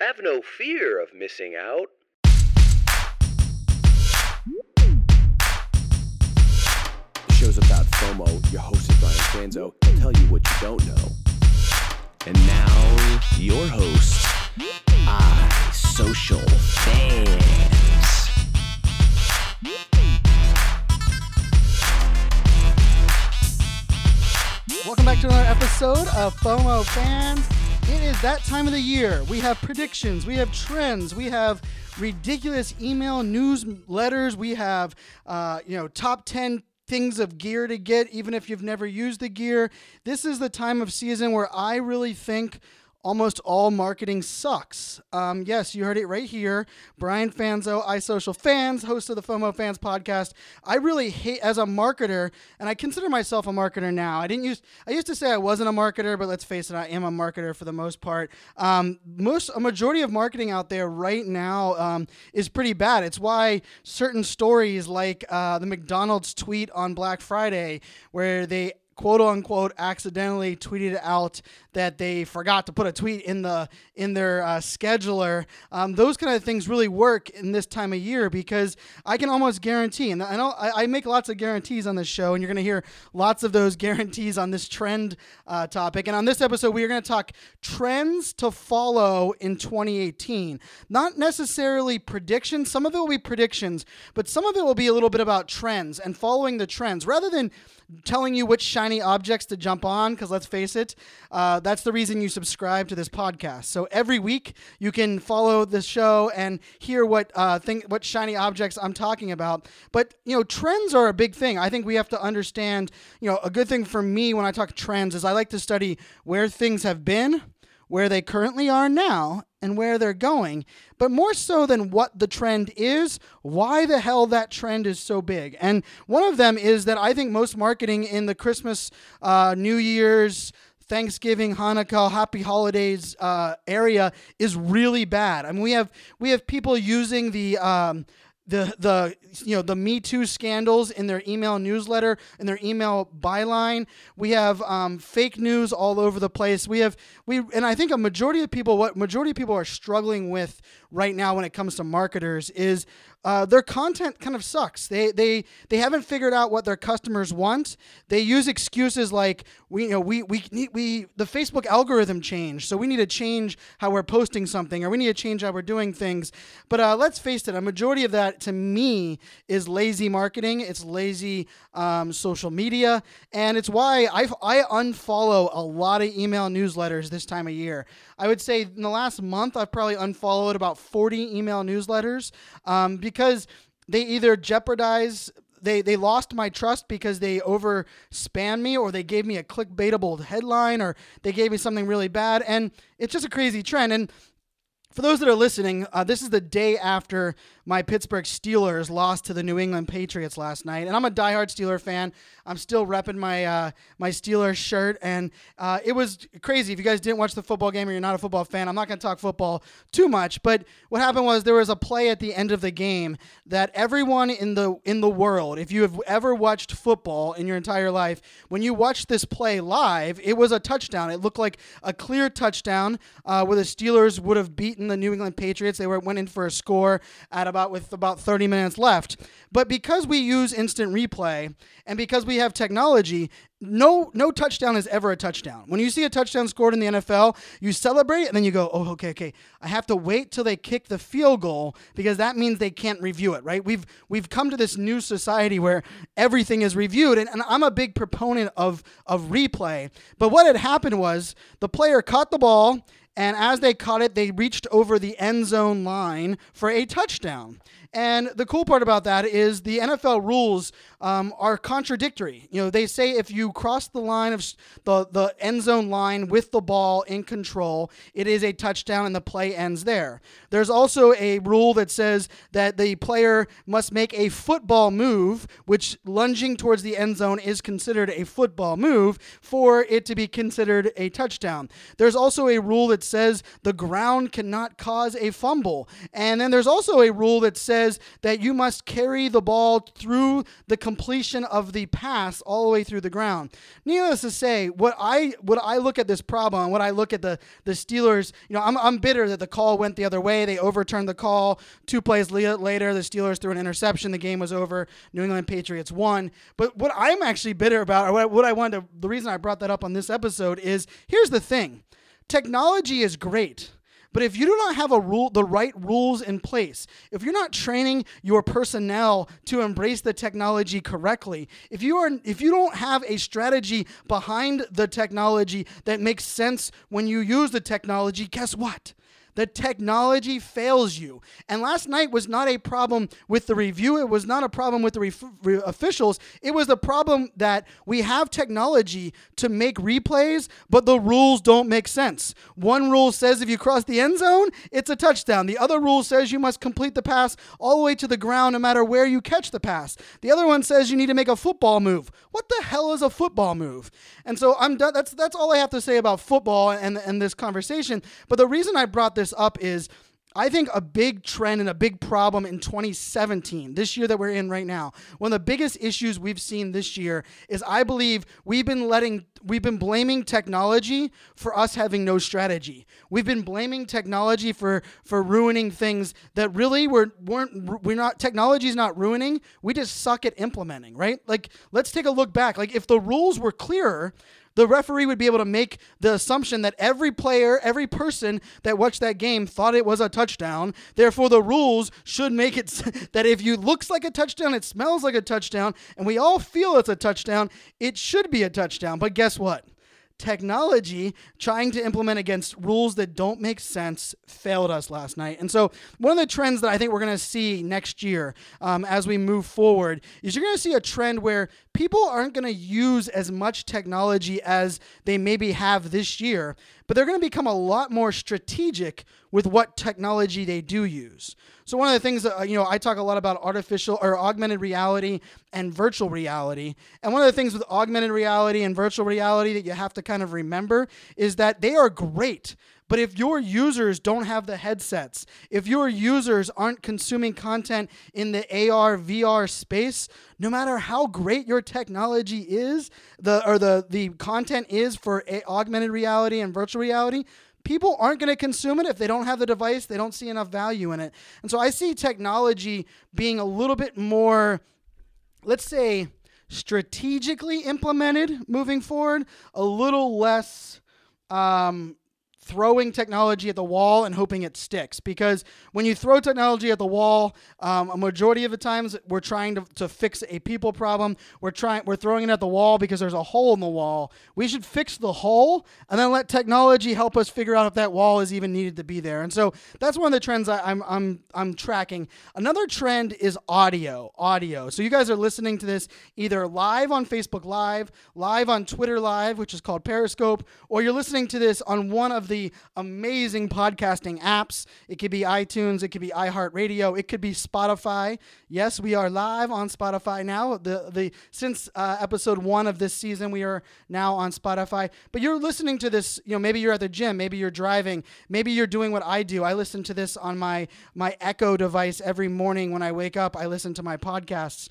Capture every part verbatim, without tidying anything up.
Have no fear of missing out. The show's about FOMO. Your host is Brian Fanzo. He'll tell you what you don't know. And now, your host, iSocialFans. Welcome back to another episode of FOMOFanz. It is that time of the year. We have predictions. We have trends. We have ridiculous email newsletters. We have, uh, you know, top ten things of gear to get, even if you've never used the gear. This is the time of season where I really think almost all marketing sucks. Um, yes, you heard it right here. Brian Fanzo, iSocialFans, host of the FOMOFanz podcast. I really hate, as a marketer, and I consider myself a marketer now. I didn't use, I used to say I wasn't a marketer, but let's face it, I am a marketer for the most part. Um, most, a majority of marketing out there right now um, is pretty bad. It's why certain stories like uh, the McDonald's tweet on Black Friday, where they quote-unquote accidentally tweeted out that they forgot to put a tweet in the in their uh, scheduler. Um, those kind of things really work in this time of year because I can almost guarantee, and I know I, I make lots of guarantees on this show, and you're going to hear lots of those guarantees on this trend uh, topic. And on this episode, we are going to talk trends to follow in twenty eighteen. Not necessarily predictions. Some of it will be predictions, but some of it will be a little bit about trends and following the trends rather than telling you which shiny objects to jump on, because let's face it, uh, that's the reason you subscribe to this podcast. So every week you can follow the show and hear what uh, thing, what shiny objects I'm talking about. But you know, trends are a big thing. I think we have to understand. You know, a good thing for me when I talk trends is I like to study where things have been, where they currently are now, and where they're going. But more so than what the trend is, why the hell that trend is so big. And one of them is that I think most marketing in the Christmas, uh, New Year's, Thanksgiving, Hanukkah, Happy Holidays uh, area is really bad. I mean, we have we have people using the um, the the you know the Me Too scandals in their email newsletter, in their email byline. We have um, fake news all over the place. We have we and I think a majority of people what majority of people are struggling with right now when it comes to marketers is uh, their content kind of sucks. They they they haven't figured out what their customers want. They use excuses like we you know we we need, we the Facebook algorithm changed, so we need to change how we're posting something, or we need to change how we're doing things. But uh, let's face it, a majority of that, to me, is lazy marketing. It's lazy um, social media, and it's why I I unfollow a lot of email newsletters this time of year. I would say in the last month, I've probably unfollowed about forty email newsletters um, because they either jeopardize. They they lost my trust because they over spammed me, or they gave me a clickbaitable headline, or they gave me something really bad, and it's just a crazy trend. And for those that are listening, uh, this is the day after my Pittsburgh Steelers lost to the New England Patriots last night, and I'm a diehard Steeler fan. I'm still repping my uh, my Steelers shirt, and uh, it was crazy. If you guys didn't watch the football game or you're not a football fan, I'm not going to talk football too much. But what happened was there was a play at the end of the game that everyone in the in the world, if you have ever watched football in your entire life, when you watched this play live, it was a touchdown. It looked like a clear touchdown uh, where the Steelers would have beaten the New England Patriots. They were went in for a score at about with about thirty minutes left. But because we use instant replay and because we have technology, no no touchdown is ever a touchdown. When you see a touchdown scored in the N F L, you celebrate and then you go, oh, okay, okay. I have to wait till they kick the field goal because that means they can't review it, right? We've we've come to this new society where everything is reviewed, and, and I'm a big proponent of of replay. But what had happened was the player caught the ball, and as they caught it, they reached over the end zone line for a touchdown. And the cool part about that is the N F L rules um, are contradictory. You know, they say if you cross the line of the, the end zone line with the ball in control, it is a touchdown and the play ends there. There's also a rule that says that the player must make a football move, which lunging towards the end zone is considered a football move for it to be considered a touchdown. There's also a rule that says the ground cannot cause a fumble. And then there's also a rule that says says that you must carry the ball through the completion of the pass all the way through the ground. Needless to say, what I what I look at this problem, what I look at the the Steelers, you know, I'm I'm bitter that the call went the other way. They overturned the call. Two plays later, the Steelers threw an interception. The game was over. New England Patriots won. But what I'm actually bitter about, or what I, what I wanted to, the reason I brought that up on this episode is, here's the thing. Technology is great, but if you do not have a rule, the right rules in place, if you're not training your personnel to embrace the technology correctly, if you are, if you don't have a strategy behind the technology that makes sense when you use the technology, guess what? The technology fails you. And last night was not a problem with the review. It was not a problem with the re- re- officials. It was the problem that we have technology to make replays, but the rules don't make sense. One rule says if you cross the end zone, it's a touchdown. The other rule says you must complete the pass all the way to the ground no matter where you catch the pass. The other one says you need to make a football move. What the hell is a football move? And so I'm done. That's that's all I have to say about football and, and this conversation. But the reason I brought this up is, I think a big trend and a big problem in twenty seventeen, this year that we're in right now, one of the biggest issues we've seen this year is, I believe we've been letting, we've been blaming technology for us having no strategy. We've been blaming technology for for ruining things that really were weren't we're not technology's not ruining. We just suck at implementing, right? Like, let's take a look back. Like, if the rules were clearer, the referee would be able to make the assumption that every player, every person that watched that game thought it was a touchdown. Therefore, the rules should make it that if you looks like a touchdown, it smells like a touchdown, and we all feel it's a touchdown, it should be a touchdown. But guess what? Technology trying to implement against rules that don't make sense failed us last night. And so one of the trends that I think we're going to see next year um, as we move forward is you're going to see a trend where people aren't going to use as much technology as they maybe have this year, but they're going to become a lot more strategic with what technology they do use. So one of the things that, you know, I talk a lot about artificial or augmented reality and virtual reality. And one of the things with augmented reality and virtual reality that you have to kind of remember is that they are great. But if your users don't have the headsets, if your users aren't consuming content in the A R, V R space, no matter how great your technology is, the or the, the content is for a- augmented reality and virtual reality, people aren't going to consume it if they don't have the device, they don't see enough value in it. And so I see technology being a little bit more, let's say, strategically implemented moving forward, a little less um, throwing technology at the wall and hoping it sticks. Because when you throw technology at the wall, um, a majority of the times we're trying to, to fix a people problem. We're trying, we're throwing it at the wall because there's a hole in the wall. We should fix the hole and then let technology help us figure out if that wall is even needed to be there. And so that's one of the trends I, I'm I'm I'm tracking. Another trend is audio. Audio. So you guys are listening to this either live on Facebook Live, live on Twitter Live, which is called Periscope, or you're listening to this on one of the The amazing podcasting apps. It could be iTunes, it could be iHeartRadio, it could be Spotify. Yes, we are live on Spotify now. The the since uh, episode one of this season, we are now on Spotify. But you're listening to this. You know, maybe you're at the gym, maybe you're driving, maybe you're doing what I do. I listen to this on my my Echo device every morning when I wake up. I listen to my podcasts.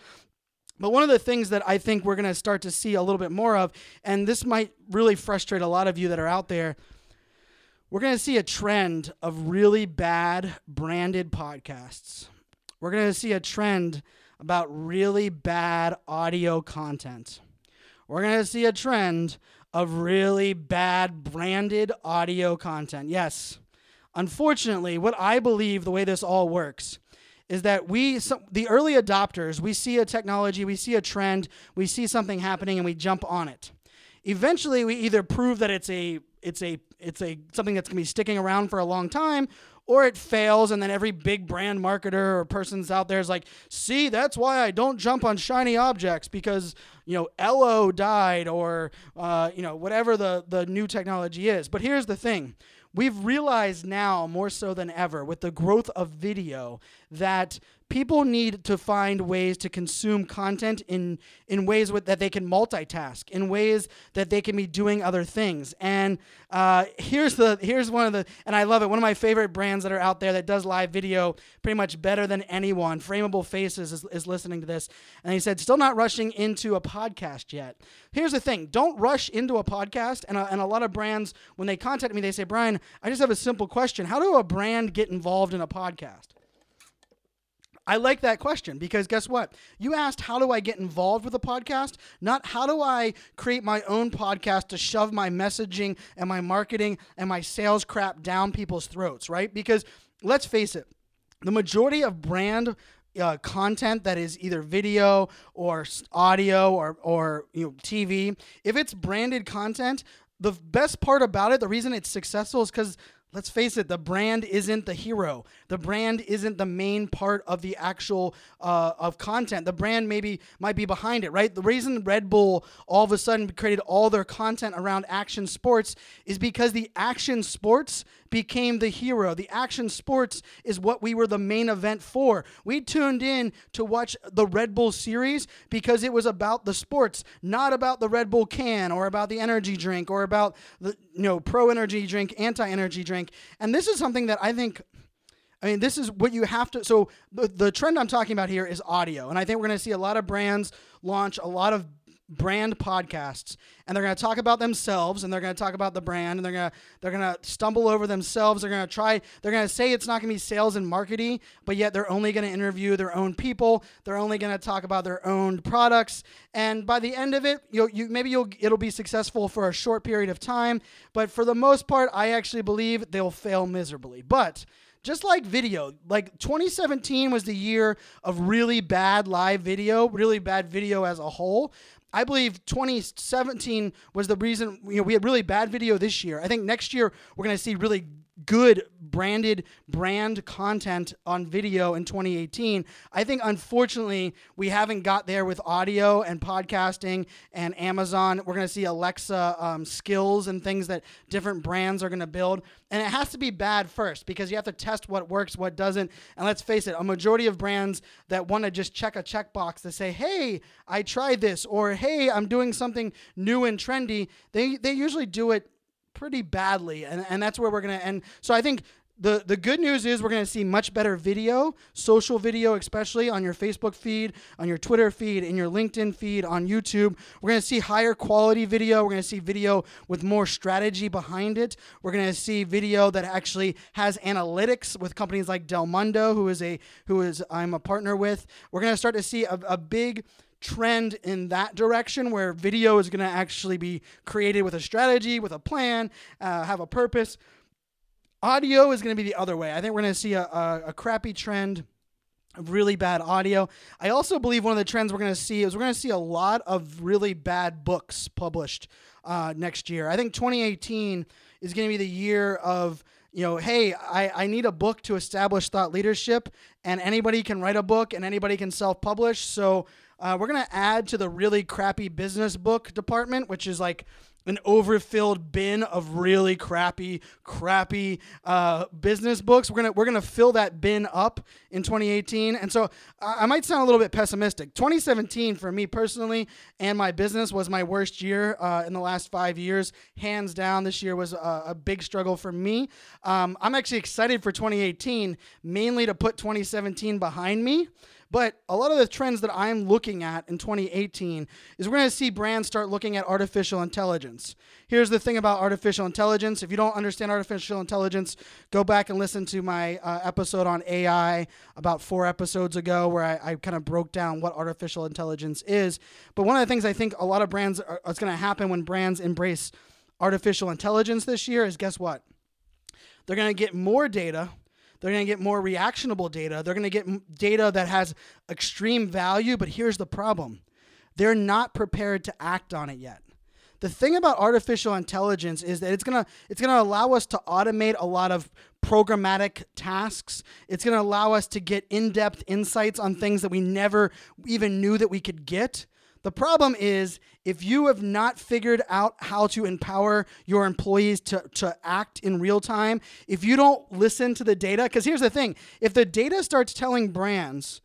But one of the things that I think we're going to start to see a little bit more of, and this might really frustrate a lot of you that are out there. We're going to see a trend of really bad branded podcasts. We're going to see a trend about really bad audio content. We're going to see a trend of really bad branded audio content. Yes. Unfortunately, what I believe the way this all works is that we, so the early adopters, we see a technology, we see a trend, we see something happening, and we jump on it. Eventually, we either prove that it's a It's a it's a something that's going to be sticking around for a long time, or it fails, and then every big brand marketer or person's out there is like, see, that's why I don't jump on shiny objects, because, you know, Ello died, or, uh, you know, whatever the, the new technology is. But here's the thing. We've realized now more so than ever with the growth of video that people need to find ways to consume content in in ways with, that they can multitask, in ways that they can be doing other things. And uh, here's the here's one of the, and I love it, one of my favorite brands that are out there that does live video pretty much better than anyone, Framable Faces, is, is listening to this. And he said, still not rushing into a podcast yet. Here's the thing, don't rush into a podcast. And a, and a lot of brands, when they contact me, they say, Brian, I just have a simple question. How do a brand get involved in a podcast? I like that question because guess what? You asked, how do I get involved with a podcast? Not how do I create my own podcast to shove my messaging and my marketing and my sales crap down people's throats, right? Because let's face it, the majority of brand uh, content that is either video or audio or, or you know, T V, if it's branded content, the best part about it, the reason it's successful is because, let's face it, the brand isn't the hero. The brand isn't the main part of the actual uh, of content. The brand maybe might be behind it, right? The reason Red Bull all of a sudden created all their content around action sports is because the action sports became the hero. The action sports is what we were the main event for. We tuned in to watch the Red Bull series because it was about the sports, not about the Red Bull can or about the energy drink or about the you know pro energy drink, anti energy drink. And this is something that I think, I mean, this is what you have to, so the, the trend I'm talking about here is audio. And I think we're going to see a lot of brands launch a lot of brand podcasts, and they're going to talk about themselves, and they're going to talk about the brand, and they're going to, they're going to stumble over themselves. They're going to try, they're going to say it's not going to be sales and marketing, but yet they're only going to interview their own people. They're only going to talk about their own products. And by the end of it, you you maybe you'll, it'll be successful for a short period of time, but for the most part, I actually believe they'll fail miserably. But just like video, like twenty seventeen was the year of really bad live video, really bad video as a whole. I believe twenty seventeen was the reason, you know, we had really bad video this year. I think next year we're going to see really good branded brand content on video in twenty eighteen. I think, unfortunately, we haven't got there with audio and podcasting and Amazon. We're going to see Alexa um, skills and things that different brands are going to build. And it has to be bad first because you have to test what works, what doesn't. And let's face it, a majority of brands that want to just check a checkbox to say, hey, I tried this, or hey, I'm doing something new and trendy, they they usually do it pretty badly. And, and that's where we're going to end. So I think The the good news is we're going to see much better video, social video especially, on your Facebook feed, on your Twitter feed, in your LinkedIn feed, on YouTube. We're going to see higher quality video. We're going to see video with more strategy behind it. We're going to see video that actually has analytics with companies like Del Mundo, who is a who is I'm a partner with. We're going to start to see a, a big trend in that direction where video is going to actually be created with a strategy, with a plan, uh, have a purpose. Audio is going to be the other way. I think we're going to see a, a, a crappy trend of really bad audio. I also believe one of the trends we're going to see is we're going to see a lot of really bad books published uh, next year. I think twenty eighteen is going to be the year of, you know, hey, I, I need a book to establish thought leadership, and anybody can write a book and anybody can self-publish. So uh, we're going to add to the really crappy business book department, which is like an overfilled bin of really crappy, crappy uh, business books. We're gonna we're gonna fill that bin up in twenty eighteen. And so I, I might sound a little bit pessimistic. twenty seventeen for me personally and my business was my worst year uh, in the last five years, hands down. This year was a, a big struggle for me. Um, I'm actually excited for twenty eighteen, mainly to put twenty seventeen behind me. But a lot of the trends that I'm looking at in twenty eighteen is we're going to see brands start looking at artificial intelligence. Here's the thing about artificial intelligence. If you don't understand artificial intelligence, go back and listen to my uh, episode on A I about four episodes ago where I, I kind of broke down what artificial intelligence is. But one of the things I think a lot of brands are, it's going to happen when brands embrace artificial intelligence this year is guess what? They're going to get more data. They're going to get more reactionable data. They're going to get data that has extreme value, but here's the problem. They're not prepared to act on it yet. The thing about artificial intelligence is that it's going to it's going to allow us to automate a lot of programmatic tasks. It's going to allow us to get in-depth insights on things that we never even knew that we could get. The problem is if you have not figured out how to empower your employees to, to act in real time, if you don't listen to the data, because here's the thing, if the data starts telling brands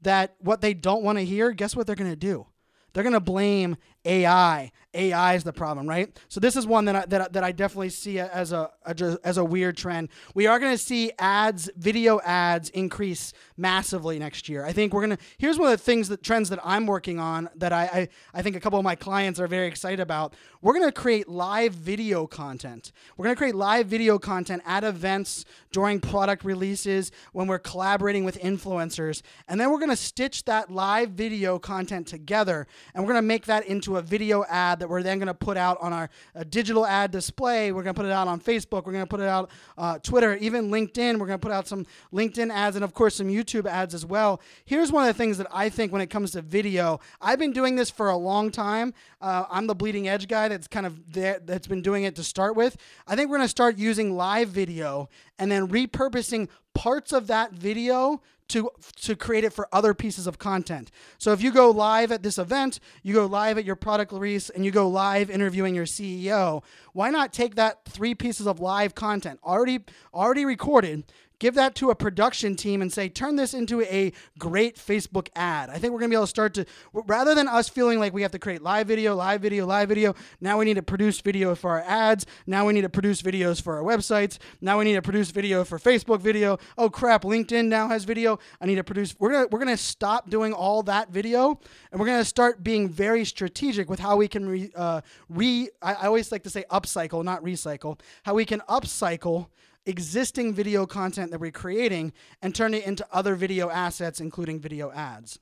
that what they don't want to hear, guess what they're going to do? They're going to blame A I. A I is the problem, right? So this is one that I, that, that I definitely see as a, a as a weird trend. We are going to see ads, video ads increase massively next year. I think we're going to – here's one of the things, that trends that I'm working on that I, I, I think a couple of my clients are very excited about. We're going to create live video content. We're going to create live video content at events, during product releases, when we're collaborating with influencers. And then we're going to stitch that live video content together, and we're going to make that into a video ad that we're then going to put out on our uh, digital ad display. We're going to put it out on Facebook. We're going to put it out uh, Twitter, even LinkedIn. We're going to put out some LinkedIn ads and, of course, some YouTube ads as well. Here's one of the things that I think when it comes to video. I've been doing this for a long time. Uh, I'm the bleeding edge guy that's kind of there, that's been doing it to start with. I think we're going to start using live video and then repurposing parts of that video to to create it for other pieces of content. So if you go live at this event, you go live at your product release, and you go live interviewing your C E O, why not take that three pieces of live content already already recorded, give that to a production team and say, turn this into a great Facebook ad. I think we're going to be able to start to, rather than us feeling like we have to create live video, live video, live video, now we need to produce video for our ads. Now we need to produce videos for our websites. Now we need to produce video for Facebook video. Oh crap, LinkedIn now has video. I need to produce. We're going to, we're going to stop doing all that video, and we're going to start being very strategic with how we can re, uh, re I, I always like to say upcycle, not recycle, how we can upcycle existing video content that we're creating and turn it into other video assets, including video ads.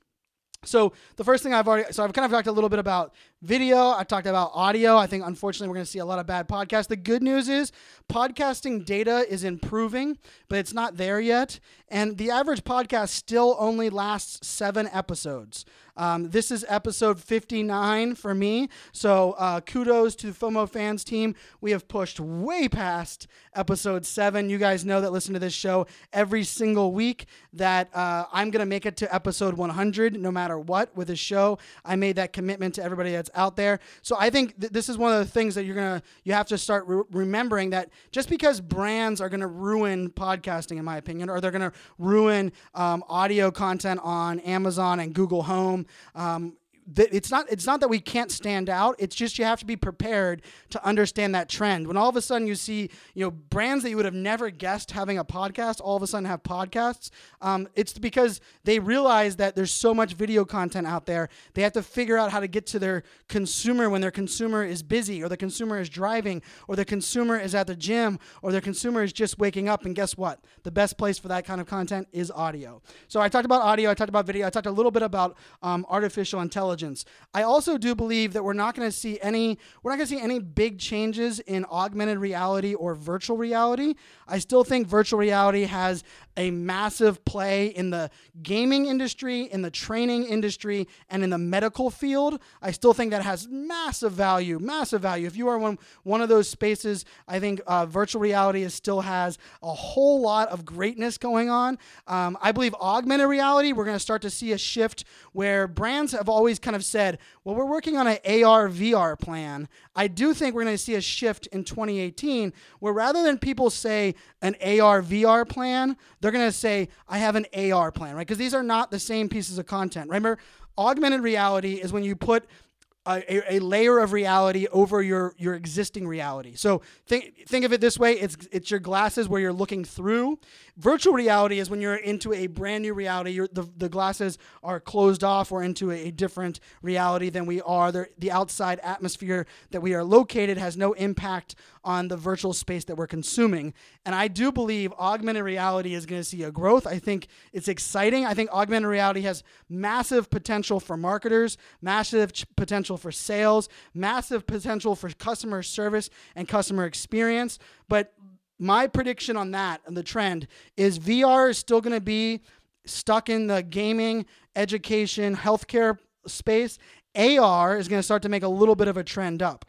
So the first thing I've already, so I've kind of talked a little bit about video. I talked about audio. I think, unfortunately, we're going to see a lot of bad podcasts. The good news is podcasting data is improving, but it's not there yet. And the average podcast still only lasts seven episodes. Um, this is episode fifty-nine for me. So uh, kudos to the FOMOFanz team. We have pushed way past episode seven. You guys know that listen to this show every single week that uh, I'm going to make it to episode one hundred no matter what with a show. I made that commitment to everybody that's out there. So I think th- this is one of the things that you're going to, you have to start re- remembering that just because brands are going to ruin podcasting, in my opinion, or they're going to ruin um, audio content on Amazon and Google Home, um, It's not it's not that we can't stand out. It's just you have to be prepared to understand that trend. When all of a sudden you see, you know, brands that you would have never guessed having a podcast all of a sudden have podcasts, um, it's because they realize that there's so much video content out there. They have to figure out how to get to their consumer when their consumer is busy, or the consumer is driving, or the consumer is at the gym, or their consumer is just waking up. And guess what? The best place for that kind of content is audio. So I talked about audio. I talked about video. I talked a little bit about um, artificial intelligence. I also do believe that we're not going to see any we're not going to see any big changes in augmented reality or virtual reality. I still think virtual reality has a massive play in the gaming industry, in the training industry, and in the medical field. I still think that has massive value, massive value. If you are one one of those spaces, I think uh, virtual reality is still has a whole lot of greatness going on. Um, I believe augmented reality, we're going to start to see a shift where brands have always kind of said, well, we're working on an A R V R plan. I do think we're going to see a shift in twenty eighteen where rather than people say an A R V R plan, they're going to say, I have an A R plan, right? Because these are not the same pieces of content. Remember, augmented reality is when you put A, a layer of reality over your, your existing reality. So think think of it this way. It's it's your glasses where you're looking through. Virtual reality is when you're into a brand new reality. You're, the, the glasses are closed off or into a, a different reality than we are. They're, the outside atmosphere that we are located has no impact on the virtual space that we're consuming. And I do believe augmented reality is going to see a growth. I think it's exciting. I think augmented reality has massive potential for marketers, massive ch- potential for sales, massive potential for customer service and customer experience. But my prediction on that and the trend is V R is still going to be stuck in the gaming, education, healthcare space. A R is going to start to make a little bit of a trend up.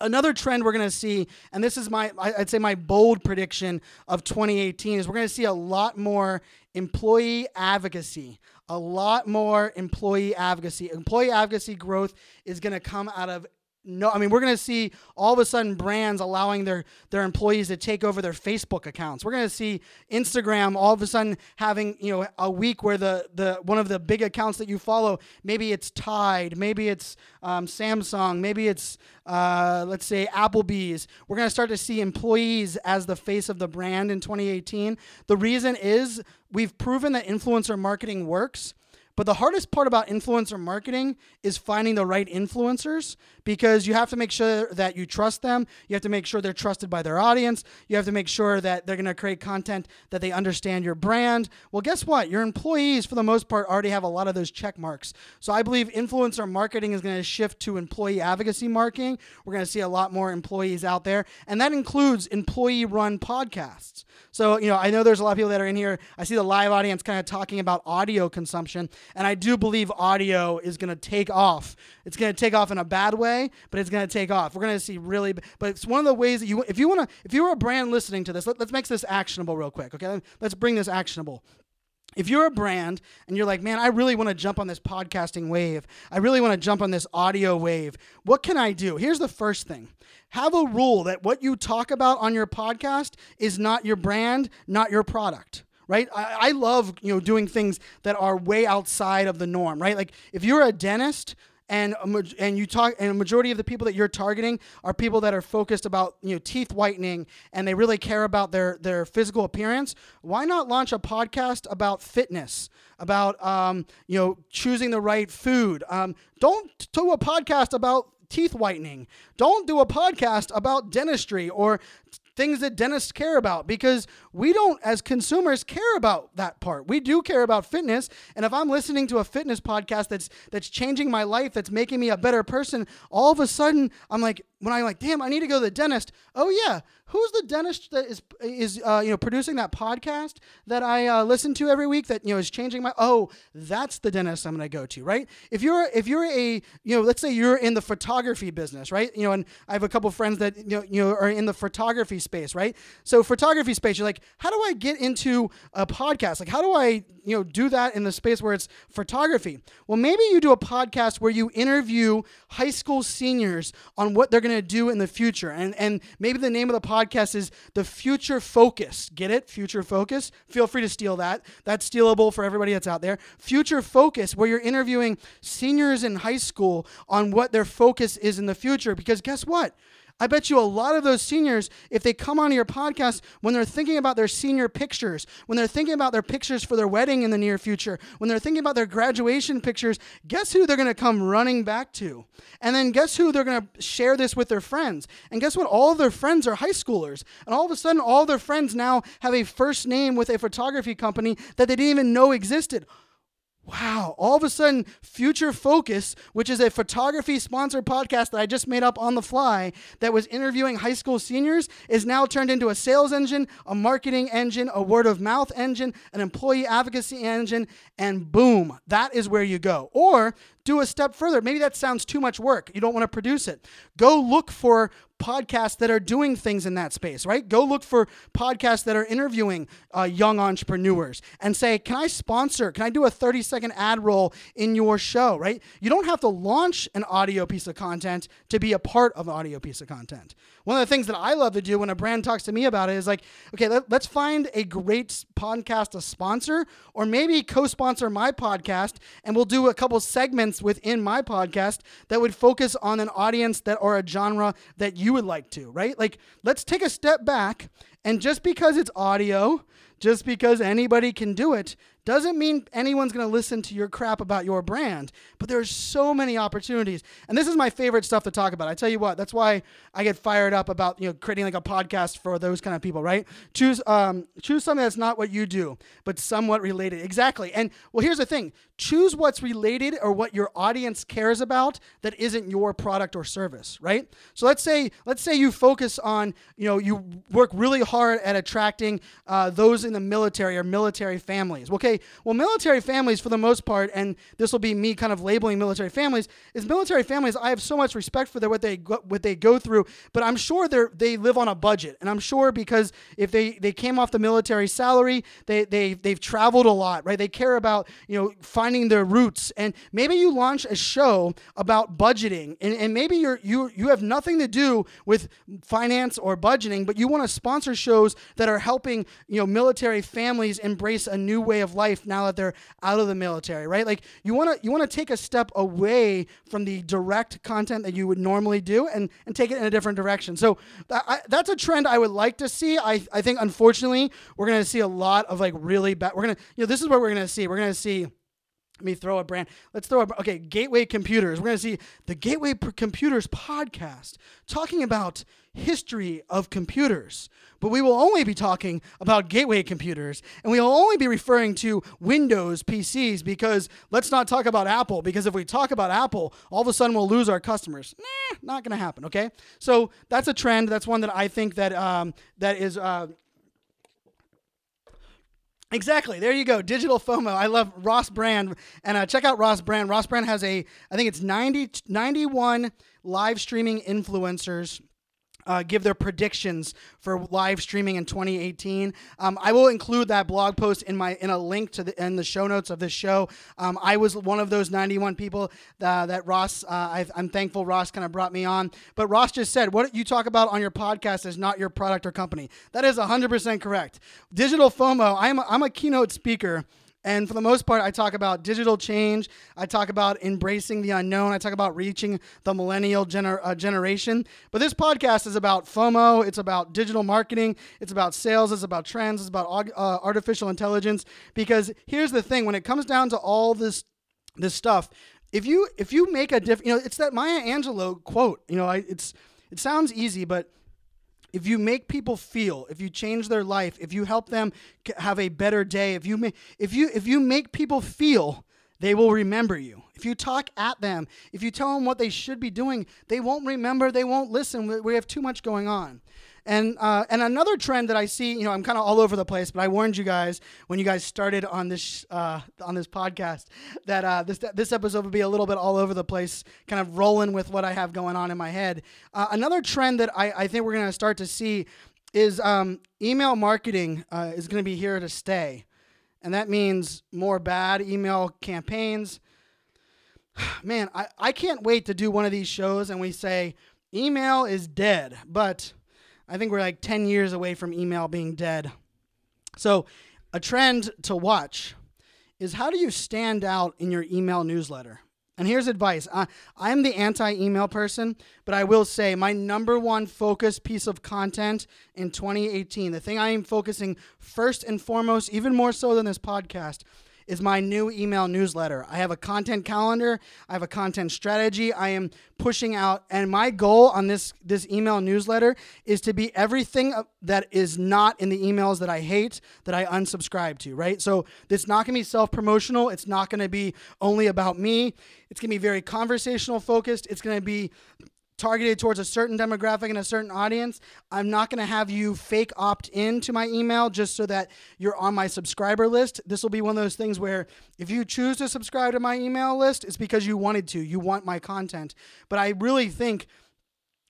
Another trend we're going to see, and this is my, I'd say my bold prediction of twenty eighteen, is we're going to see a lot more employee advocacy, a lot more employee advocacy. Employee advocacy growth is going to come out of No, I mean, we're going to see all of a sudden brands allowing their, their employees to take over their Facebook accounts. We're going to see Instagram all of a sudden having, you know, a week where the, the one of the big accounts that you follow, maybe it's Tide, maybe it's um, Samsung, maybe it's, uh, let's say, Applebee's. We're going to start to see employees as the face of the brand in twenty eighteen. The reason is we've proven that influencer marketing works. But the hardest part about influencer marketing is finding the right influencers, because you have to make sure that you trust them. You have to make sure they're trusted by their audience. You have to make sure that they're going to create content that they understand your brand. Well, guess what? Your employees, for the most part, already have a lot of those check marks. So I believe influencer marketing is going to shift to employee advocacy marketing. We're going to see a lot more employees out there, and that includes employee-run podcasts. So, you know, I know there's a lot of people that are in here. I see the live audience kind of talking about audio consumption. And I do believe audio is going to take off. It's going to take off in a bad way, but it's going to take off. We're going to see really, but it's one of the ways that you, if you want to, if you were a brand listening to this, let, let's make this actionable real quick. Okay. Let's bring this actionable. If you're a brand and you're like, man, I really want to jump on this podcasting wave. I really want to jump on this audio wave. What can I do? Here's the first thing. Have a rule that what you talk about on your podcast is not your brand, not your product. Right? I, I love, you know, doing things that are way outside of the norm, right? Like if you're a dentist and a, and you talk and a majority of the people that you're targeting are people that are focused about, you know, teeth whitening and they really care about their, their physical appearance, why not launch a podcast about fitness, about, um, you know, choosing the right food? Um, don't do a podcast about teeth whitening. Don't do a podcast about dentistry or t- things that dentists care about, because we don't, as consumers, care about that part. We do care about fitness, and if I'm listening to a fitness podcast that's that's changing my life, that's making me a better person, all of a sudden I'm like, when I'm like, damn, I need to go to the dentist. Oh yeah, who's the dentist that is is uh, you know producing that podcast that I uh, listen to every week that you know is changing my? Oh, that's the dentist I'm gonna go to, right? If you're if you're a you know let's say you're in the photography business, right? You know, and I have a couple friends that you know you know are in the photography space, right? So photography space, you're like, how do I get into a podcast? Like, how do I you know do that in the space where it's photography? Well, maybe you do a podcast where you interview high school seniors on what they're gonna do in the future, and and maybe the name of the podcast is The Future Focus. Get it? Future Focus. Feel free to steal that. That's stealable for everybody that's out there. Future Focus, where you're interviewing seniors in high school on what their focus is in the future, because guess what? I bet you a lot of those seniors, if they come onto your podcast, when they're thinking about their senior pictures, when they're thinking about their pictures for their wedding in the near future, when they're thinking about their graduation pictures, guess who they're going to come running back to? And then guess who they're going to share this with their friends? And guess what? All of their friends are high schoolers. And all of a sudden, all their friends now have a first name with a photography company that they didn't even know existed. Wow, all of a sudden, Future Focus, which is a photography-sponsored podcast that I just made up on the fly that was interviewing high school seniors, is now turned into a sales engine, a marketing engine, a word-of-mouth engine, an employee advocacy engine, and boom, that is where you go. Or do a step further. Maybe that sounds too much work. You don't want to produce it. Go look for podcasts that are doing things in that space, right? Go look for podcasts that are interviewing uh, young entrepreneurs and say, can I sponsor? Can I do a thirty second ad roll in your show, right? You don't have to launch an audio piece of content to be a part of an audio piece of content. One of the things that I love to do when a brand talks to me about it is like, okay, let, let's find a great podcast to sponsor, or maybe co-sponsor my podcast, and we'll do a couple segments within my podcast that would focus on an audience that or a genre that you would like to, right? Like, let's take a step back, and just because it's audio, just because anybody can do it, doesn't mean anyone's going to listen to your crap about your brand. But there's so many opportunities. And this is my favorite stuff to talk about. I tell you what, that's why I get fired up about, you know, creating like a podcast for those kind of people, right? Choose um, choose something that's not what you do, but somewhat related. Exactly. And well, here's the thing. Choose what's related or what your audience cares about that isn't your product or service, right? So let's say let's say you focus on, you know, you work really hard at attracting uh, those in the military or military families. Okay, say, well, military families for the most part, and this will be me kind of labeling military families, is military families, I have so much respect for their, what they go, what they go through, but I'm sure they're they live on a budget. And I'm sure because if they, they came off the military salary, they, they, they've traveled a lot, right? They care about, you know, finding their roots. And maybe you launch a show about budgeting, and, and maybe you're, you you have nothing to do with finance or budgeting, but you want to sponsor shows that are helping, you know, military families embrace a new way of life now that they're out of the military, right? Like you want to you want to take a step away from the direct content that you would normally do and, and take it in a different direction. So th- I, that's a trend I would like to see. I, I think, unfortunately, we're going to see a lot of like really bad. We're going to, you know, this is what we're going to see. We're going to see. Let me throw a brand. Let's throw a, okay, Gateway Computers. We're going to see the Gateway Computers podcast talking about history of computers, but we will only be talking about Gateway Computers, and we will only be referring to Windows P Cs, because let's not talk about Apple, because if we talk about Apple, all of a sudden we'll lose our customers. Nah, not going to happen, okay? So that's a trend. That's one that I think that um, that is... Uh, Exactly. There you go. Digital FOMO. I love Ross Brand. And uh, check out Ross Brand. Ross Brand has a, I think it's ninety, ninety-one live streaming influencers Uh, give their predictions for live streaming in twenty eighteen. Um, I will include that blog post in my in a link to the in the show notes of this show. Um, I was one of those ninety-one people uh, that Ross. Uh, I, I'm thankful Ross kind of brought me on. But Ross just said, "What you talk about on your podcast is not your product or company." That is one hundred percent correct. Digital FOMO. I'm a, I'm a keynote speaker. And for the most part, I talk about digital change. I talk about embracing the unknown. I talk about reaching the millennial gener- uh, generation. But this podcast is about FOMO. It's about digital marketing. It's about sales. It's about trends. It's about uh, artificial intelligence. Because here's the thing. When it comes down to all this this stuff, if you if you make a diff, you know, it's that Maya Angelou quote. You know, I, it's it sounds easy, but if you make people feel, if you change their life, if you help them have a better day, if you ma- if you if you make people feel, they will remember you. If you talk at them, if you tell them what they should be doing, they won't remember, they won't listen. We have too much going on. And uh, and another trend that I see, you know, I'm kind of all over the place, but I warned you guys when you guys started on this uh, on this podcast that uh, this this episode would be a little bit all over the place, kind of rolling with what I have going on in my head. Uh, another trend that I, I think we're going to start to see is um, email marketing uh, is going to be here to stay, and that means more bad email campaigns. Man, I, I can't wait to do one of these shows and we say email is dead, but I think we're like ten years away from email being dead. So a trend to watch is how do you stand out in your email newsletter? And here's advice. I, I'm the anti-email person, but I will say my number one focus piece of content in twenty eighteen, the thing I am focusing first and foremost, even more so than this podcast, is my new email newsletter. I have a content calendar. I have a content strategy I am pushing out. And my goal on this, this email newsletter is to be everything that is not in the emails that I hate, that I unsubscribe to, right? So it's not going to be self-promotional. It's not going to be only about me. It's going to be very conversational focused. It's going to be targeted towards a certain demographic and a certain audience. I'm not going to have you fake opt in to my email just so that you're on my subscriber list. This will be one of those things where if you choose to subscribe to my email list, it's because you wanted to. You want my content. But I really think,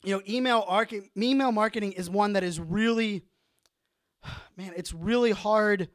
you know, email arc- email marketing is one that is really, man, it's really hard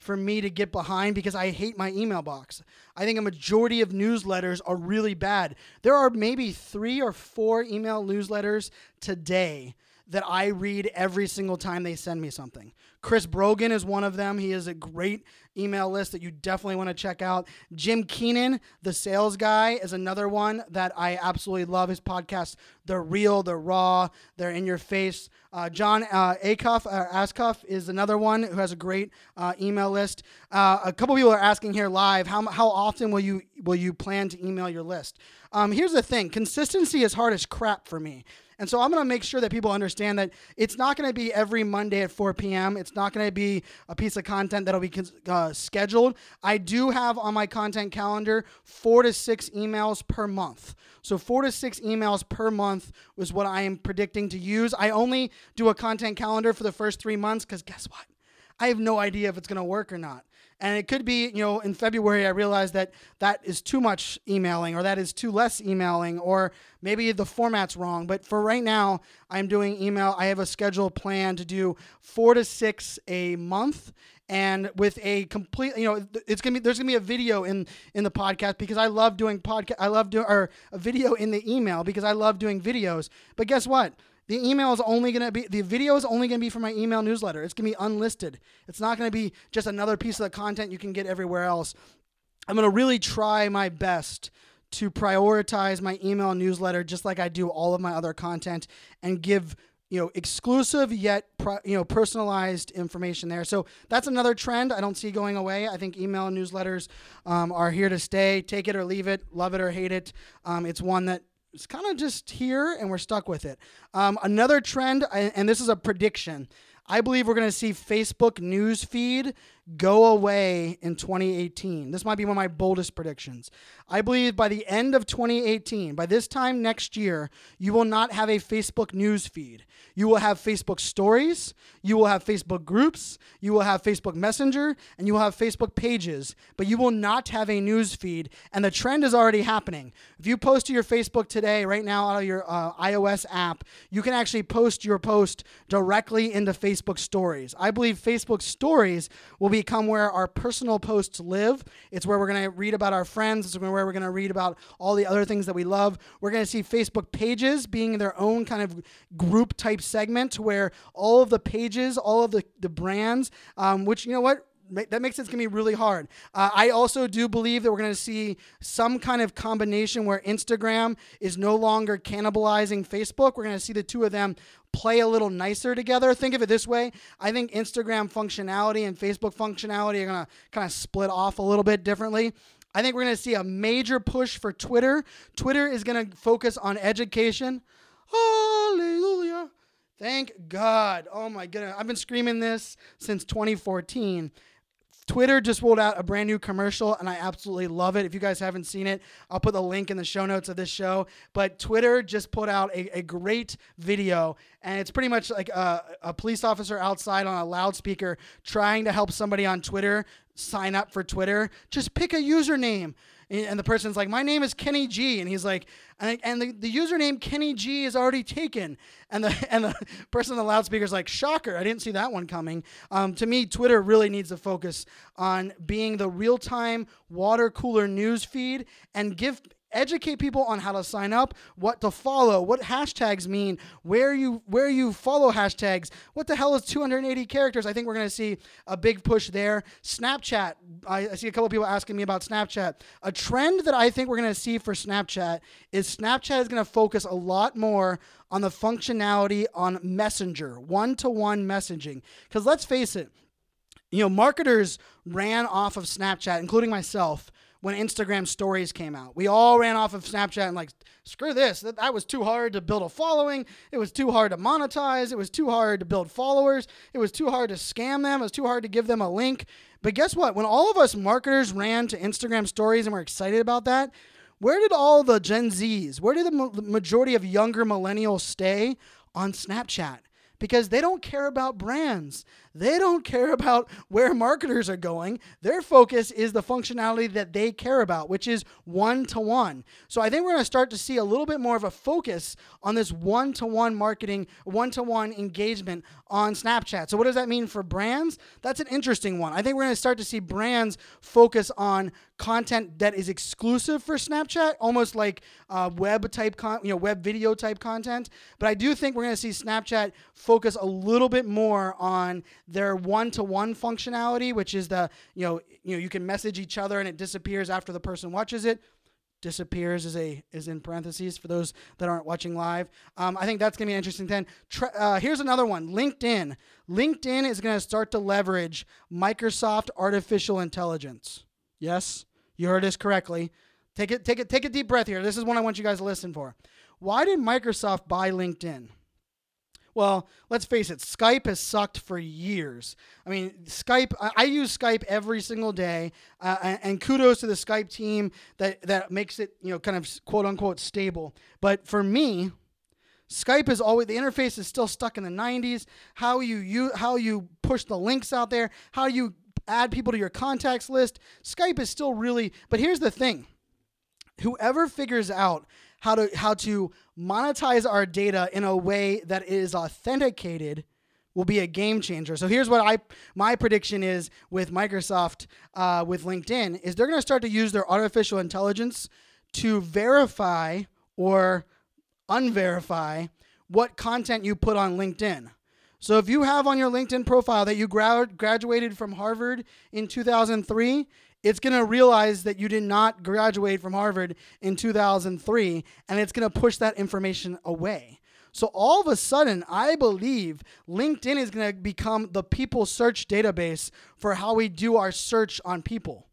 for me to get behind because I hate my email box. I think a majority of newsletters are really bad. There are maybe three or four email newsletters today that I read every single time they send me something. Chris Brogan is one of them. He is a great email list that you definitely want to check out. Jim Keenan, the sales guy, is another one that I absolutely love. His podcast, they're real, they're raw, they're in your face. Uh, John uh, Acuff, uh, Ascuff is another one who has a great uh, email list. Uh, a couple people are asking here live, how how often will you will you plan to email your list? Um, here's the thing, consistency is hard as crap for me. And so I'm going to make sure that people understand that it's not going to be every Monday at four p.m. It's not going to be a piece of content that'll be uh, scheduled. I do have on my content calendar four to six emails per month. So four to six emails per month was what I am predicting to use. I only do a content calendar for the first three months because guess what? I have no idea if it's going to work or not. And it could be, you know, in February, I realized that that is too much emailing, or that is too less emailing, or maybe the format's wrong. But for right now, I'm doing email. I have a scheduled plan to do four to six a month. And with a complete, you know, it's gonna be there's gonna be a video in in the podcast because I love doing podcast. I love doing or a video in the email because I love doing videos. But guess what? The email is only gonna be the video is only gonna be for my email newsletter. It's gonna be unlisted. It's not gonna be just another piece of the content you can get everywhere else. I'm gonna really try my best to prioritize my email newsletter just like I do all of my other content and give, you know, exclusive yet, you know, personalized information there. So that's another trend I don't see going away. I think email newsletters um, are here to stay. Take it or leave it, love it or hate it. Um, it's one that is kind of just here and we're stuck with it. Um, another trend, and this is a prediction, I believe we're going to see Facebook news feed go away in twenty eighteen. This might be one of my boldest predictions. I believe by the end of twenty eighteen, by this time next year, you will not have a Facebook news feed. You will have Facebook stories, you will have Facebook groups, you will have Facebook Messenger, and you will have Facebook pages, but you will not have a news feed, and the trend is already happening. If you post to your Facebook today, right now, out of your uh, iOS app, you can actually post your post directly into Facebook Stories. I believe Facebook Stories will be become where our personal posts live. It's where we're going to read about our friends. It's where we're going to read about all the other things that we love. We're going to see Facebook pages being their own kind of group type segment where all of the pages, all of the, the brands, um, which, you know what, that makes it going to be really hard. Uh, I also do believe that we're going to see some kind of combination where Instagram is no longer cannibalizing Facebook. We're going to see the two of them play a little nicer together. Think of it this way. I think Instagram functionality and Facebook functionality are going to kind of split off a little bit differently. I think we're going to see a major push for Twitter. Twitter is going to focus on education. Hallelujah. Thank God. Oh, my goodness. I've been screaming this since twenty fourteen. Twitter just rolled out a brand new commercial, and I absolutely love it. If you guys haven't seen it, I'll put the link in the show notes of this show. But Twitter just put out a, a great video, and it's pretty much like a, a police officer outside on a loudspeaker trying to help somebody on Twitter sign up for Twitter. Just pick a username. And the person's like, my name is Kenny G. And he's like, and the, the username Kenny G is already taken. And the and the person in the loudspeaker's like, shocker, I didn't see that one coming. Um, to me, Twitter really needs to focus on being the real-time water cooler news feed and give educate people on how to sign up, what to follow, what hashtags mean, where you where you follow hashtags. What the hell is two hundred eighty characters? I think we're going to see a big push there. Snapchat. I, I see a couple of people asking me about Snapchat. A trend that I think we're going to see for Snapchat is Snapchat is going to focus a lot more on the functionality on Messenger, one-to-one messaging. Because let's face it, you know, marketers ran off of Snapchat, including myself, when Instagram stories came out. We all ran off of Snapchat and like, screw this, that, that was too hard to build a following, it was too hard to monetize, it was too hard to build followers, it was too hard to scam them, it was too hard to give them a link. But guess what? When all of us marketers ran to Instagram stories and were excited about that, where did all the Gen Zs, where did the ma- majority of younger millennials stay? On Snapchat. Because they don't care about brands. They don't care about where marketers are going. Their focus is the functionality that they care about, which is one-to-one. So I think we're going to start to see a little bit more of a focus on this one-to-one marketing, one-to-one engagement on Snapchat. So what does that mean for brands? That's an interesting one. I think we're going to start to see brands focus on content that is exclusive for Snapchat, almost like uh, web type, con- you know, web video type content. But I do think we're going to see Snapchat focus a little bit more on their one-to-one functionality, which is the, you know, you know, you can message each other and it disappears after the person watches it. Disappears is a is in parentheses for those that aren't watching live. Um, I think that's going to be an interesting thing. Tra- uh, here's another one, LinkedIn. LinkedIn is going to start to leverage Microsoft artificial intelligence. Yes, you heard this correctly. Take it, take it, take a deep breath here. This is one I want you guys to listen for. Why did Microsoft buy LinkedIn? Well, let's face it, Skype has sucked for years. I mean, Skype, I, I use Skype every single day, uh, and, and kudos to the Skype team that, that makes it, you know, kind of quote unquote stable. But for me, Skype is always, the interface is still stuck in the nineties. How you, you how you push the links out there, how you add people to your contacts list. Skype is still really, but here's the thing. Whoever figures out how to how to monetize our data in a way that is authenticated will be a game changer. So here's what I my prediction is with Microsoft, uh, with LinkedIn, is they're going to start to use their artificial intelligence to verify or unverify what content you put on LinkedIn. So if you have on your LinkedIn profile that you gra- graduated from Harvard in two thousand three, it's going to realize that you did not graduate from Harvard in two thousand three, and it's going to push that information away. So all of a sudden, I believe LinkedIn is going to become the people search database for how we do our search on people.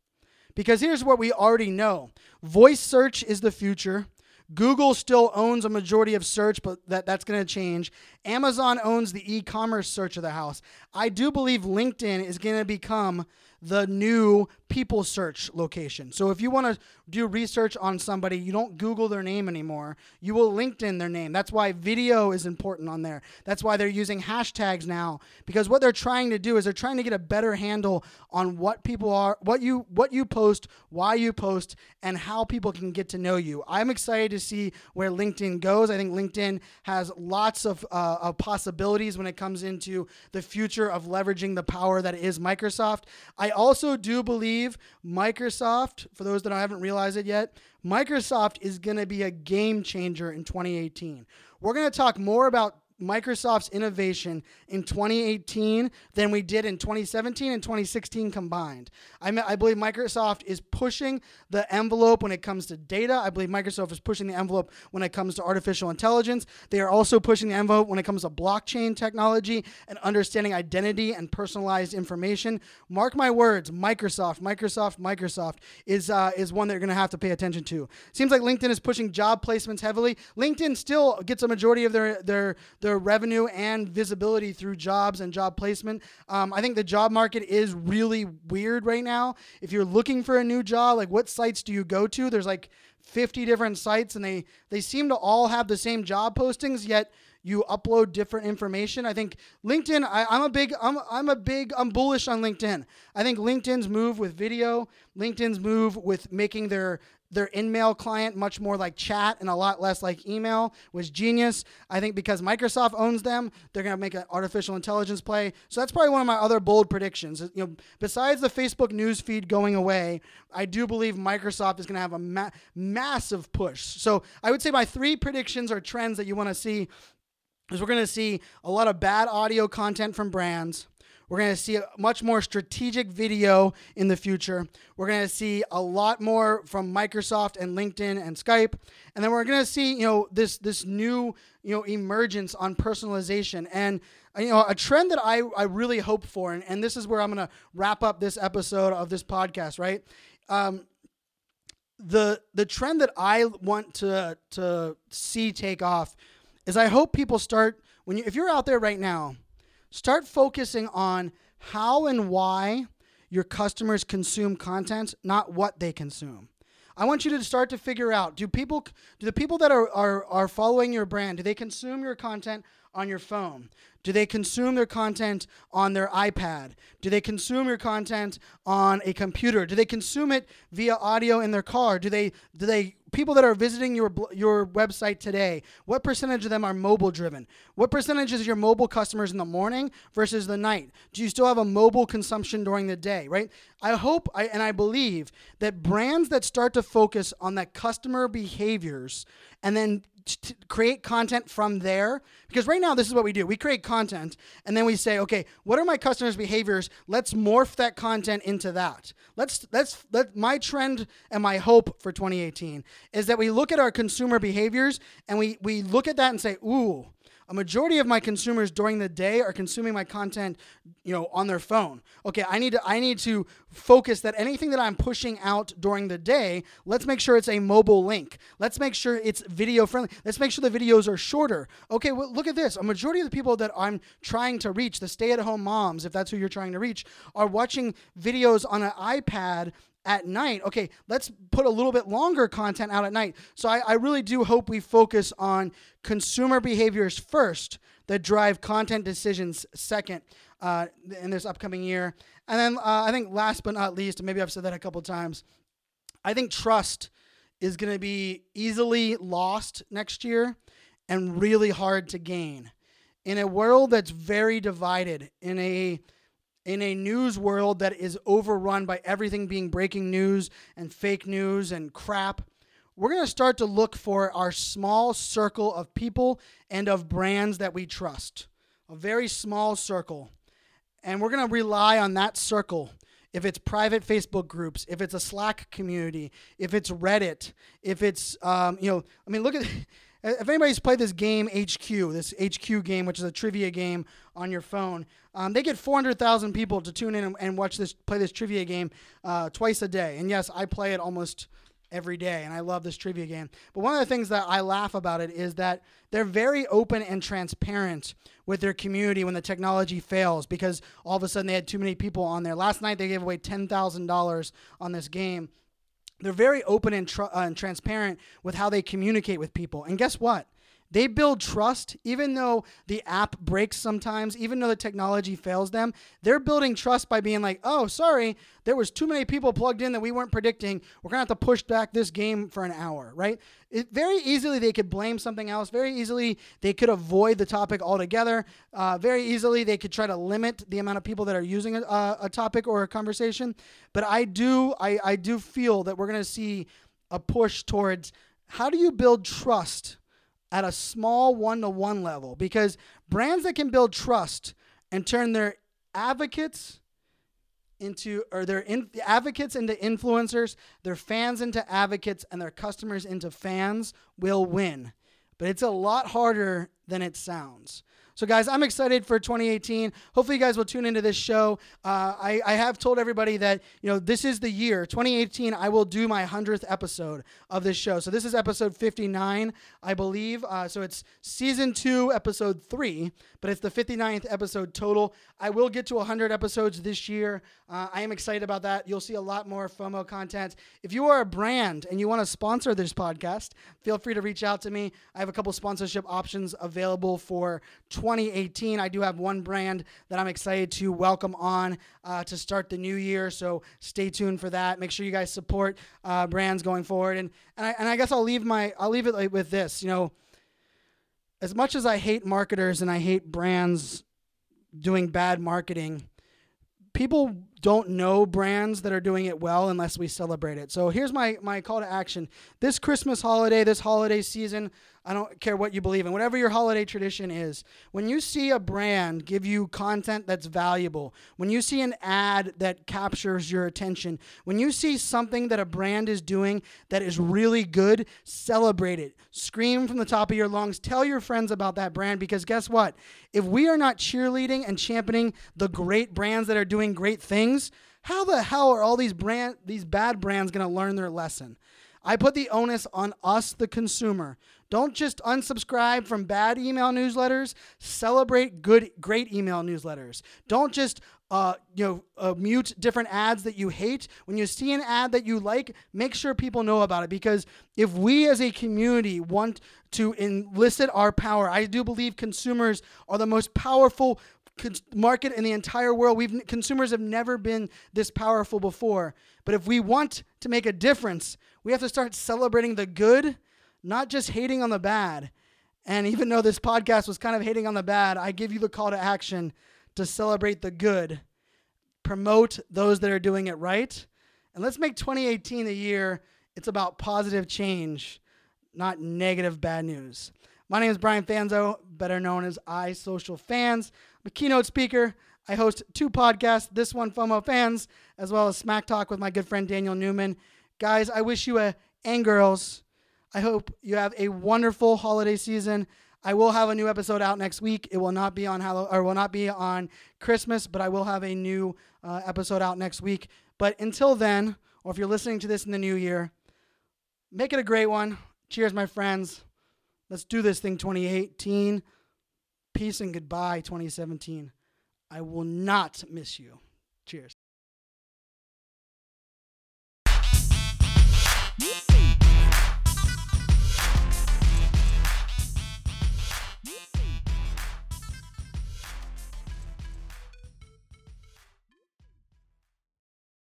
Because here's what we already know. Voice search is the future. Google still owns a majority of search, but that, that's going to change. Amazon owns the e-commerce search of the house. I do believe LinkedIn is going to become the new people search location. So if you want to do research on somebody, you don't Google their name anymore. You will LinkedIn their name. That's why video is important on there. That's why they're using hashtags now, because what they're trying to do is they're trying to get a better handle on what people are, what you what you post, why you post, and how people can get to know you. I'm excited to see where LinkedIn goes. I think LinkedIn has lots of, uh, of possibilities when it comes into the future of leveraging the power that is Microsoft. I also do believe Microsoft, for those that haven't realized it yet, Microsoft is going to be a game changer in twenty eighteen. We're going to talk more about Microsoft's innovation in twenty eighteen than we did in twenty seventeen and twenty sixteen combined. I, mean, I believe Microsoft is pushing the envelope when it comes to data. I believe Microsoft is pushing the envelope when it comes to artificial intelligence. They are also pushing the envelope when it comes to blockchain technology and understanding identity and personalized information. Mark my words, Microsoft, Microsoft, Microsoft is uh, is one that you're going to have to pay attention to. Seems like LinkedIn is pushing job placements heavily. LinkedIn still gets a majority of their their their revenue and visibility through jobs and job placement. Um, I think the job market is really weird right now. If you're looking for a new job, like what sites do you go to? There's like fifty different sites and they, they seem to all have the same job postings, yet you upload different information. I think LinkedIn, I, I'm a big, I'm, I'm a big, I'm bullish on LinkedIn. I think LinkedIn's move with video, LinkedIn's move with making their their in-mail client much more like chat and a lot less like email was genius. I think because Microsoft owns them, they're going to make an artificial intelligence play. So that's probably one of my other bold predictions. You know, besides the Facebook news feed going away, I do believe Microsoft is going to have a ma- massive push. So I would say my three predictions or trends that you want to see is we're going to see a lot of bad audio content from brands. We're going to see a much more strategic video in the future. We're going to see a lot more from Microsoft and LinkedIn and Skype. And then we're going to see, you know, this this new, you know, emergence on personalization. And, you know, a trend that I, I really hope for, and, and this is where I'm going to wrap up this episode of this podcast, right? Um, the the trend that I want to to see take off is I hope people start, when you, if you're out there right now, start focusing on how and why your customers consume content, not what they consume. I want you to start to figure out, do people, do the people that are, are, are following your brand, do they consume your content on your phone? Do they consume their content on their iPad? Do they consume your content on a computer? Do they consume it via audio in their car? Do they, do they, people that are visiting your your website today, what percentage of them are mobile driven? What percentage is your mobile customers in the morning versus the night? Do you still have a mobile consumption during the day, right? I hope I, and I believe that brands that start to focus on that customer behaviors and then T- create content from there, because right now this is what we do. We create content and then we say, okay, what are my customers' behaviors? Let's morph that content into that. Let's let's let my trend and my hope for twenty eighteen is that we look at our consumer behaviors and we we look at that and say, ooh, a majority of my consumers during the day are consuming my content, you know, on their phone. Okay, I need to I need to focus that anything that I'm pushing out during the day, let's make sure it's a mobile link. Let's make sure it's video friendly. Let's make sure the videos are shorter. Okay, well, look at this. A majority of the people that I'm trying to reach, the stay-at-home moms, if that's who you're trying to reach, are watching videos on an iPad at night. Okay, let's put a little bit longer content out at night. So I, I really do hope we focus on consumer behaviors first that drive content decisions second uh, in this upcoming year. And then uh, I think last but not least, maybe I've said that a couple of times, I think trust is going to be easily lost next year and really hard to gain. In a world that's very divided, in a in a news world that is overrun by everything being breaking news and fake news and crap, we're going to start to look for our small circle of people and of brands that we trust. A very small circle. And we're going to rely on that circle. If it's private Facebook groups, if it's a Slack community, if it's Reddit, if it's, um, you know, I mean, look at, if anybody's played this game H Q, this H Q game, which is a trivia game on your phone, um, they get four hundred thousand people to tune in and, and watch this, play this trivia game uh, twice a day. And yes, I play it almost every day, and I love this trivia game. But one of the things that I laugh about it is that they're very open and transparent with their community when the technology fails, because all of a sudden they had too many people on there. Last night they gave away ten thousand dollars on this game. They're very open and, tr- uh, and transparent with how they communicate with people. And guess what? They build trust, even though the app breaks sometimes, even though the technology fails them. They're building trust by being like, oh, sorry, there was too many people plugged in that we weren't predicting. We're going to have to push back this game for an hour, right? It, very easily, they could blame something else. Very easily, they could avoid the topic altogether. Uh, very easily, they could try to limit the amount of people that are using a, a topic or a conversation. But I do, I, I do feel that we're going to see a push towards how do you build trust at a small one-to-one level, because brands that can build trust and turn their advocates into, or their in, advocates into influencers, their fans into advocates, and their customers into fans will win. But it's a lot harder than it sounds. So guys, I'm excited for twenty eighteen. Hopefully you guys will tune into this show. Uh, I, I have told everybody that, you know, this is the year, twenty eighteen, I will do my hundredth episode of this show. So this is episode fifty-nine, I believe. Uh, so it's season two, episode three, but it's the fifty-ninth episode total. I will get to one hundred episodes this year. Uh, I am excited about that. You'll see a lot more FOMO content. If you are a brand and you want to sponsor this podcast, feel free to reach out to me. I have a couple sponsorship options available for twenty eighteen. I do have one brand that I'm excited to welcome on uh, to start the new year, so stay tuned for that. Make sure you guys support uh, brands going forward. And and I, and I guess I'll leave my I'll leave it with this. You know, as much as I hate marketers and I hate brands doing bad marketing, people don't know brands that are doing it well unless we celebrate it. So here's my, my call to action. This Christmas holiday, this holiday season, I don't care what you believe in, whatever your holiday tradition is, when you see a brand give you content that's valuable, when you see an ad that captures your attention, when you see something that a brand is doing that is really good, celebrate it. Scream from the top of your lungs. Tell your friends about that brand, because guess what? If we are not cheerleading and championing the great brands that are doing great things, how the hell are all these brand, these bad brands going to learn their lesson? I put the onus on us, the consumer. Don't just unsubscribe from bad email newsletters. Celebrate good, great email newsletters. Don't just uh, you know uh, mute different ads that you hate. When you see an ad that you like, make sure people know about it. Because if we as a community want to elicit our power, I do believe consumers are the most powerful market in the entire world. We've consumers have never been this powerful before. But if we want to make a difference, we have to start celebrating the good, not just hating on the bad. And even though this podcast was kind of hating on the bad, I give you the call to action to celebrate the good, promote those that are doing it right, and let's make twenty eighteen a year. It's about positive change, not negative bad news. My name is Brian Fanzo, better known as iSocialFans. I'm a keynote speaker. I host two podcasts, this one, FOMOFanz, as well as Smack Talk with my good friend Daniel Newman. Guys, I wish you a, and girls, I hope you have a wonderful holiday season. I will have a new episode out next week. It will not be on Halloween, or will not be on Christmas, but I will have a new uh, episode out next week. But until then, or if you're listening to this in the new year, make it a great one. Cheers, my friends. Let's do this thing, twenty eighteen. Peace and goodbye, twenty seventeen. I will not miss you. Cheers.